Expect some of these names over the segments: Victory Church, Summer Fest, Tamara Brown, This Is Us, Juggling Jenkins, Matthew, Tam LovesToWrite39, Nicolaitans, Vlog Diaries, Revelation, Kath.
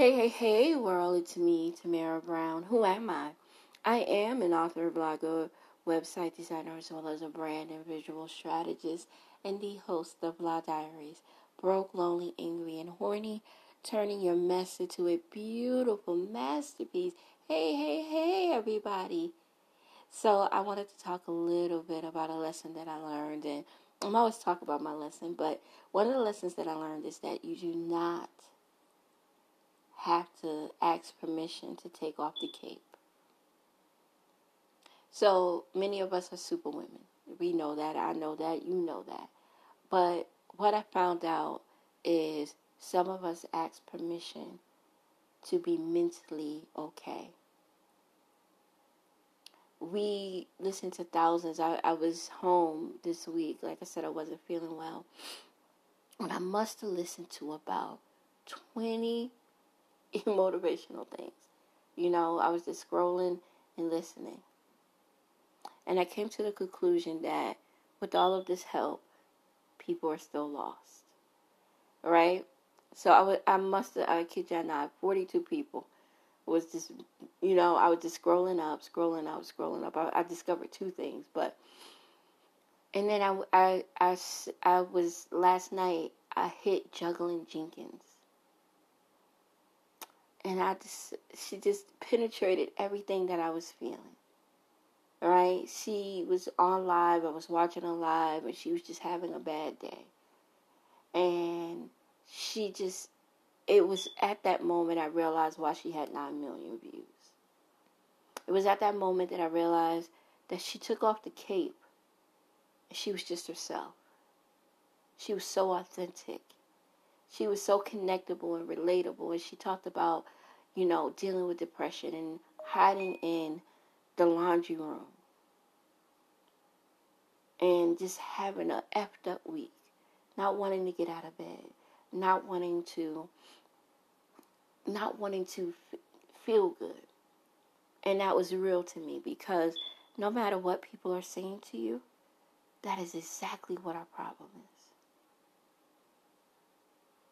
Hey world, it's me, Tamara Brown. Who am I? I am an author, blogger, website designer, as well as a brand and visual strategist, and the host of Vlog Diaries, Broke, Lonely, Angry, and Horny, turning your mess into a beautiful masterpiece. Hey everybody. So I wanted to talk a little bit about a lesson that I learned, and I'm always talking about my lesson, but one of the lessons that I learned is that you do not have to ask permission to take off the cape. So many of us are super women. We know that. I know that. You know that. But what I found out is some of us ask permission to be mentally okay. We listen to thousands. I was home this week. Like I said, I wasn't feeling well. And I must have listened to about 20 motivational things. You know, I was just scrolling and listening. And I came to the conclusion that with all of this help, people are still lost. Right? So I kid you not, 42 people was just, you know, I was just scrolling up. I discovered two things, and then I was, last night, I hit Juggling Jenkins. And she just penetrated everything that I was feeling. Right? She was on live. I was watching her live, and she was just having a bad day. And it was at that moment I realized why she had 9 million views. It was at that moment that I realized that she took off the cape. And she was just herself. She was so authentic. She was so connectable and relatable. And she talked about, you know, dealing with depression and hiding in the laundry room. And just having an effed up week. Not wanting to get out of bed. Not wanting to feel good. And that was real to me, because no matter what people are saying to you, that is exactly what our problem is.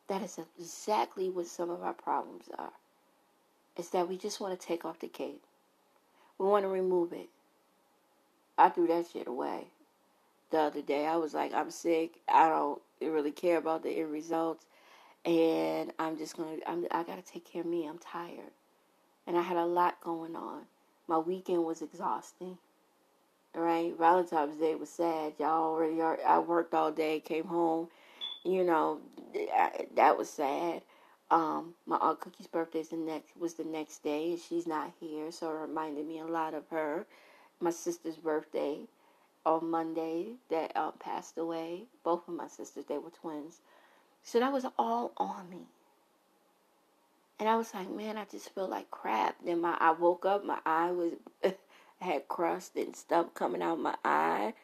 That is exactly what some of our problems are. It's that we just want to take off the cape. We want to remove it. I threw that shit away the other day. I was like, I'm sick. I don't really care about the end results. And I got to take care of me. I'm tired. And I had a lot going on. My weekend was exhausting. All right? Valentine's Day was sad. I worked all day, came home. You know, that was sad. My Aunt Cookie's birthday was the next day, and she's not here, so it reminded me a lot of her. My sister's birthday on Monday that passed away. Both of my sisters, they were twins. So that was all on me. And I was like, man, I just feel like crap. Then I woke up, my eye was, I had crust and stuff coming out of my eye.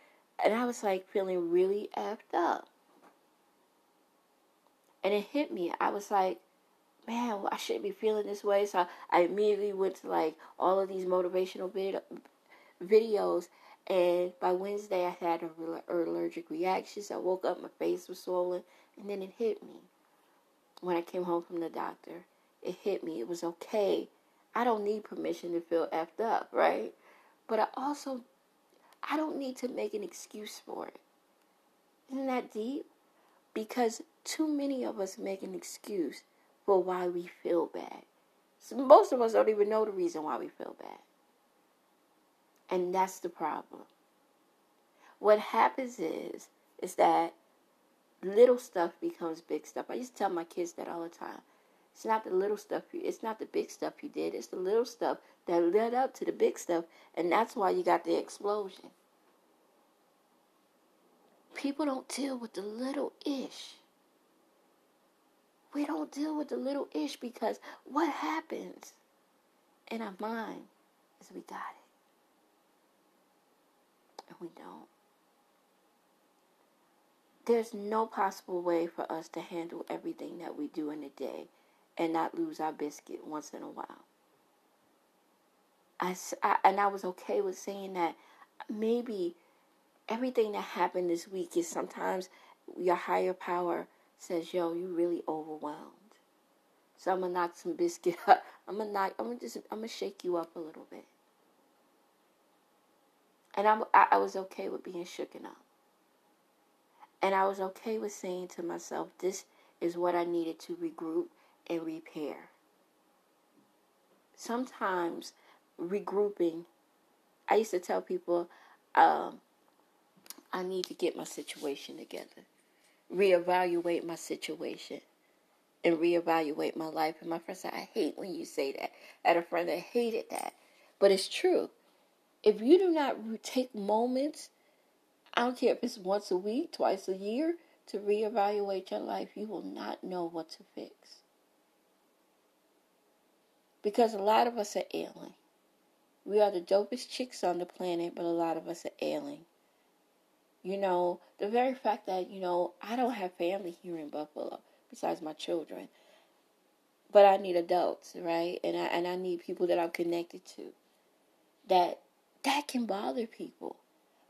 And I was like feeling really effed up. And it hit me. I was like, man, well, I shouldn't be feeling this way. So I immediately went to like all of these motivational videos. And by Wednesday, I had allergic reactions. I woke up, my face was swollen. And then it hit me. When I came home from the doctor, it hit me. It was okay. I don't need permission to feel effed up, right? But I don't need to make an excuse for it. Isn't that deep? Because too many of us make an excuse for why we feel bad. So most of us don't even know the reason why we feel bad. And that's the problem. What happens is that little stuff becomes big stuff. I used to tell my kids that all the time. It's not the little stuff, it's not the big stuff you did. It's the little stuff that led up to the big stuff. And that's why you got the explosion. People don't deal with the little ish. We don't deal with the little ish, because what happens in our mind is we got it. And we don't. There's no possible way for us to handle everything that we do in a day and not lose our biscuit once in a while. I was okay with saying that maybe everything that happened this week is sometimes your higher power says, yo, you really overwhelmed. So I'm gonna knock some biscuit up. I'm gonna shake you up a little bit. And I was okay with being shooken up. And I was okay with saying to myself, this is what I needed to regroup and repair. Sometimes regrouping, I used to tell people, I need to get my situation together, reevaluate my situation, and reevaluate my life. And my friend said, I hate when you say that. I had a friend that hated that. But it's true. If you do not take moments, I don't care if it's once a week, twice a year, to reevaluate your life, you will not know what to fix. Because a lot of us are ailing. We are the dopest chicks on the planet, but a lot of us are ailing. You know, the very fact that, you know, I don't have family here in Buffalo, besides my children. But I need adults, right? And I need people that I'm connected to. That can bother people.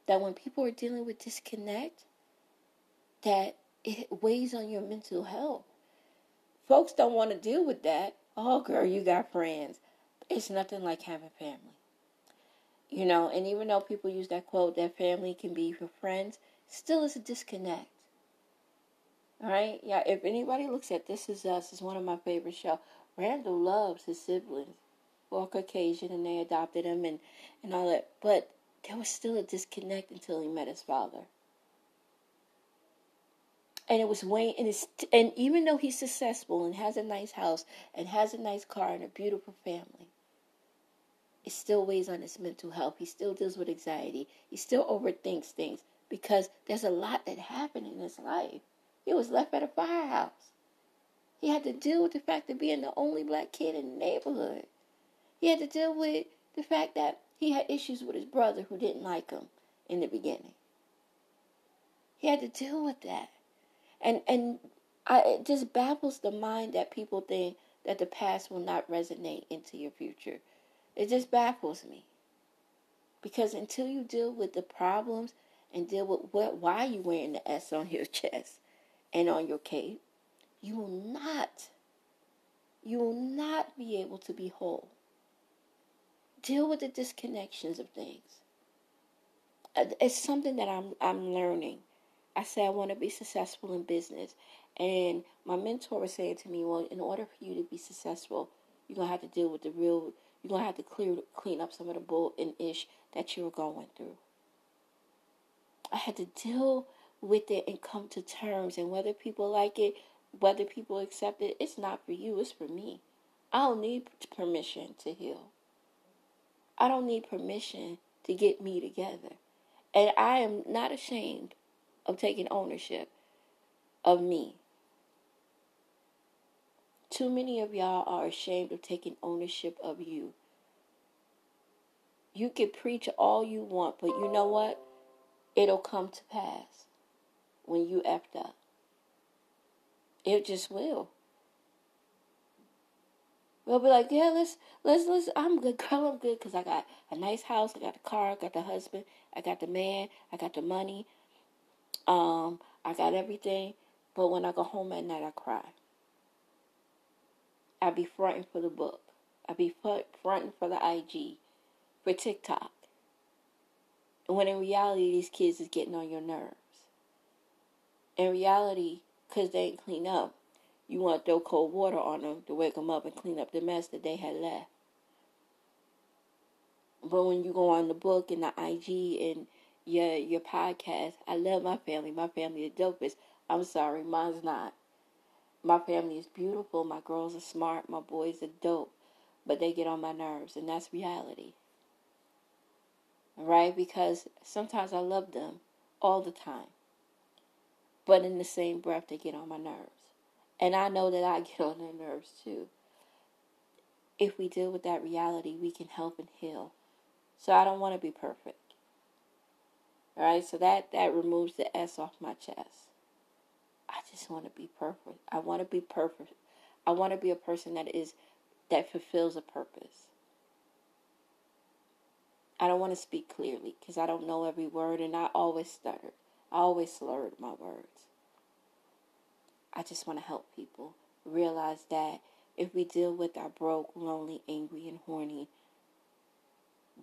That when people are dealing with disconnect, that it weighs on your mental health. Folks don't want to deal with that. Oh, girl, you got friends. It's nothing like having family. You know, and even though people use that quote, that family can be your friends, still it's a disconnect. All right? Yeah, if anybody looks at This Is Us, it's one of my favorite shows. Randall loves his siblings. Well, Caucasian, and they adopted him and all that. But there was still a disconnect until he met his father. And it was Wayne, and even though he's successful and has a nice house and has a nice car and a beautiful family, it still weighs on his mental health. He still deals with anxiety. He still overthinks things because there's a lot that happened in his life. He was left at a firehouse. He had to deal with the fact of being the only black kid in the neighborhood. He had to deal with the fact that he had issues with his brother who didn't like him in the beginning. He had to deal with that. And it just baffles the mind that people think that the past will not resonate into your future. It just baffles me. Because until you deal with the problems and deal with why you're wearing the S on your chest and on your cape, you will not be able to be whole. Deal with the disconnections of things. It's something that I'm learning. I said I want to be successful in business. And my mentor was saying to me, well, in order for you to be successful, you're going to have to deal with the real, you're going to have to clean up some of the bull and ish that you were going through. I had to deal with it and come to terms. And whether people like it, whether people accept it, it's not for you, it's for me. I don't need permission to heal. I don't need permission to get me together. And I am not ashamed of taking ownership of me. Too many of y'all are ashamed of taking ownership of you. You can preach all you want, but you know what? It'll come to pass when you effed up. It just will. They'll be like, yeah, let's. I'm good, girl. I'm good because I got a nice house. I got the car. I got the husband. I got the man. I got the money. I got everything, but when I go home at night, I cry. I be fronting for the book. I be fronting for the IG, for TikTok. When in reality, these kids is getting on your nerves. In reality, because they ain't clean up, you want to throw cold water on them to wake them up and clean up the mess that they had left. But when you go on the book and the IG and your podcast, I love my family. My family is dopest. I'm sorry, mine's not. My family is beautiful. My girls are smart. My boys are dope. But they get on my nerves, and that's reality. Right? Because sometimes I love them all the time. But in the same breath, they get on my nerves. And I know that I get on their nerves too. If we deal with that reality, we can help and heal. So I don't want to be perfect. Alright, so that removes the S off my chest. I just want to be perfect. I want to be perfect. I want to be a person that fulfills a purpose. I don't want to speak clearly because I don't know every word and I always stuttered. I always slurred my words. I just want to help people realize that if we deal with our broke, lonely, angry, and horny,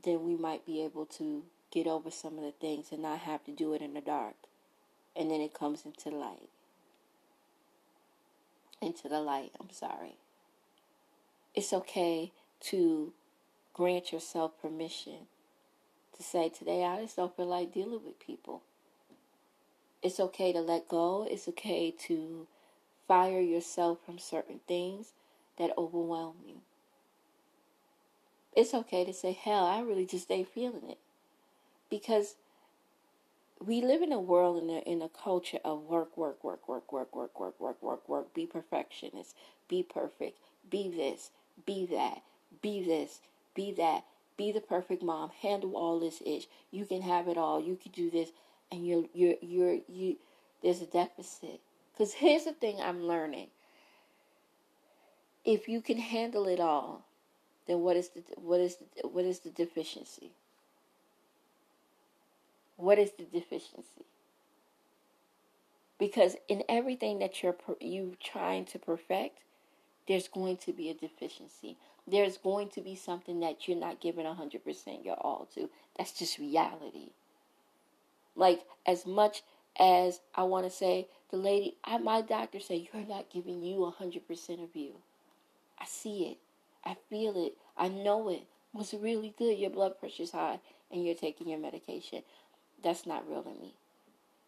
then we might be able to get over some of the things and not have to do it in the dark. And then it comes into light. Into the light, I'm sorry. It's okay to grant yourself permission to say, today I just don't feel like dealing with people. It's okay to let go. It's okay to fire yourself from certain things that overwhelm you. It's okay to say, hell, I really just ain't feeling it. Because we live in a world, in a culture of work, be perfectionist, be perfect, be this, be that, be this, be that, be the perfect mom, handle all this ish, you can have it all, you can do this, and you there's a deficit. Because here's the thing I'm learning. If you can handle it all, then what is the deficiency? What is the deficiency? Because in everything that you're trying to perfect, there's going to be a deficiency. There's going to be something that you're not giving 100% your all to. That's just reality. Like, as much as I want to say, the lady, my doctor said, you're not giving you 100% of you. I see it. I feel it. I know it. What's really good? Your blood pressure's high and you're taking your medication. That's not real to me.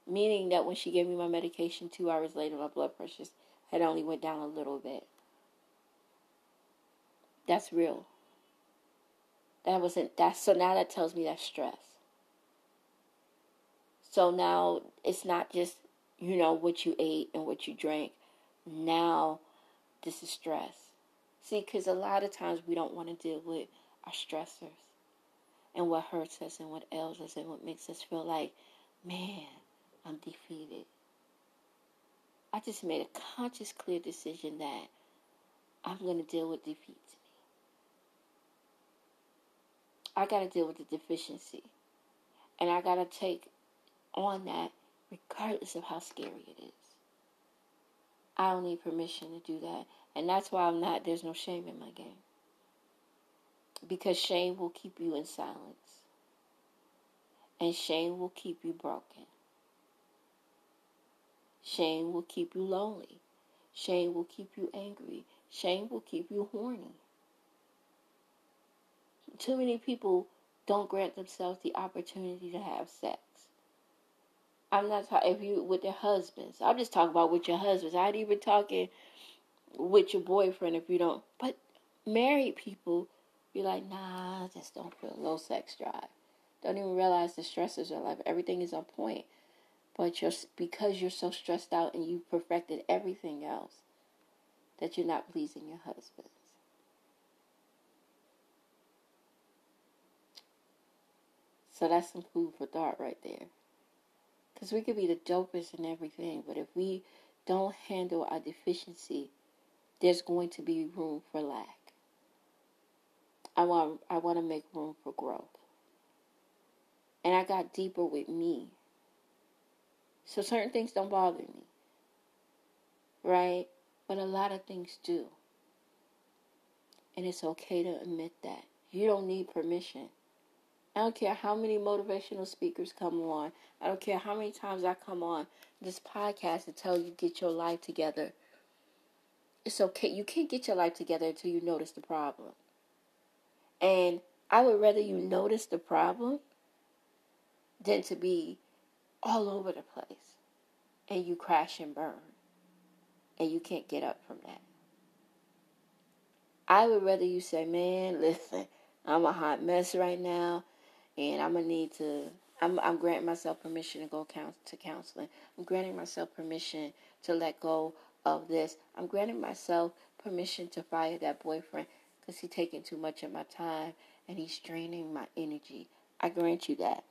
Meaning that when she gave me my medication, 2 hours later, my blood pressure had only went down a little bit. That's real. So now that tells me that's stress. So now it's not just, what you ate and what you drank. Now this is stress. See, because a lot of times we don't want to deal with our stressors. And what hurts us and what ails us and what makes us feel like, man, I'm defeated. I just made a conscious, clear decision that I'm going to deal with defeat. I got to deal with the deficiency. And I got to take on that regardless of how scary it is. I don't need permission to do that. And that's why there's no shame in my game. Because shame will keep you in silence. And shame will keep you broken. Shame will keep you lonely. Shame will keep you angry. Shame will keep you horny. Too many people don't grant themselves the opportunity to have sex. I'm not talking with their husbands. I'm just talking about with your husbands. I ain't even talking with your boyfriend if you don't. But married people, you're like, nah, I just don't feel low sex drive. Don't even realize the stresses of life. Everything is on point. But because you're so stressed out and you've perfected everything else, that you're not pleasing your husbands. So that's some food for thought right there. Because we could be the dopest and everything, but if we don't handle our deficiency, there's going to be room for lack. I want to make room for growth. And I got deeper with me. So certain things don't bother me. Right? But a lot of things do. And it's okay to admit that. You don't need permission. I don't care how many motivational speakers come on. I don't care how many times I come on this podcast to tell you get your life together. It's okay. You can't get your life together until you notice the problem. And I would rather you notice the problem than to be all over the place and you crash and burn and you can't get up from that. I would rather you say, man, listen, I'm a hot mess right now and I'm granting myself permission to go to counseling. I'm granting myself permission to let go of this. I'm granting myself permission to fire that boyfriend. Because he's taking too much of my time and he's draining my energy. I grant you that.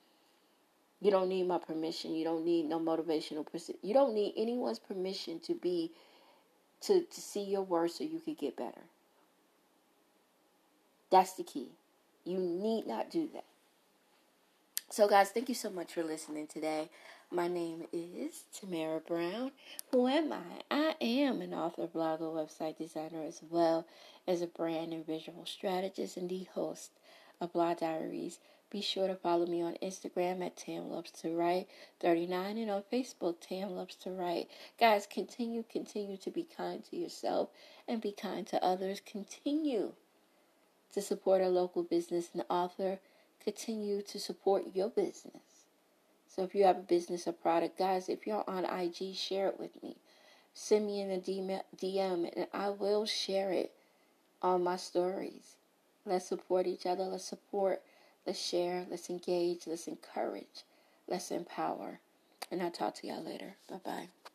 You don't need my permission. You don't need no motivational person. You don't need anyone's permission to see your worth so you can get better. That's the key. You need not do that. So guys, thank you so much for listening today. My name is Tamara Brown. Who am I? I am an author, blogger, website designer, as well as a brand and visual strategist and the host of Vlog Diaries. Be sure to follow me on Instagram at Tam LovesToWrite39 and on Facebook, Tam LovesToWrite. Guys, continue to be kind to yourself and be kind to others. Continue to support a local business and author. Continue to support your business. So if you have a business or product, guys, if you're on IG, share it with me. Send me in a DM and I will share it on my stories. Let's support each other. Let's support. Let's share. Let's engage. Let's encourage. Let's empower. And I'll talk to y'all later. Bye-bye.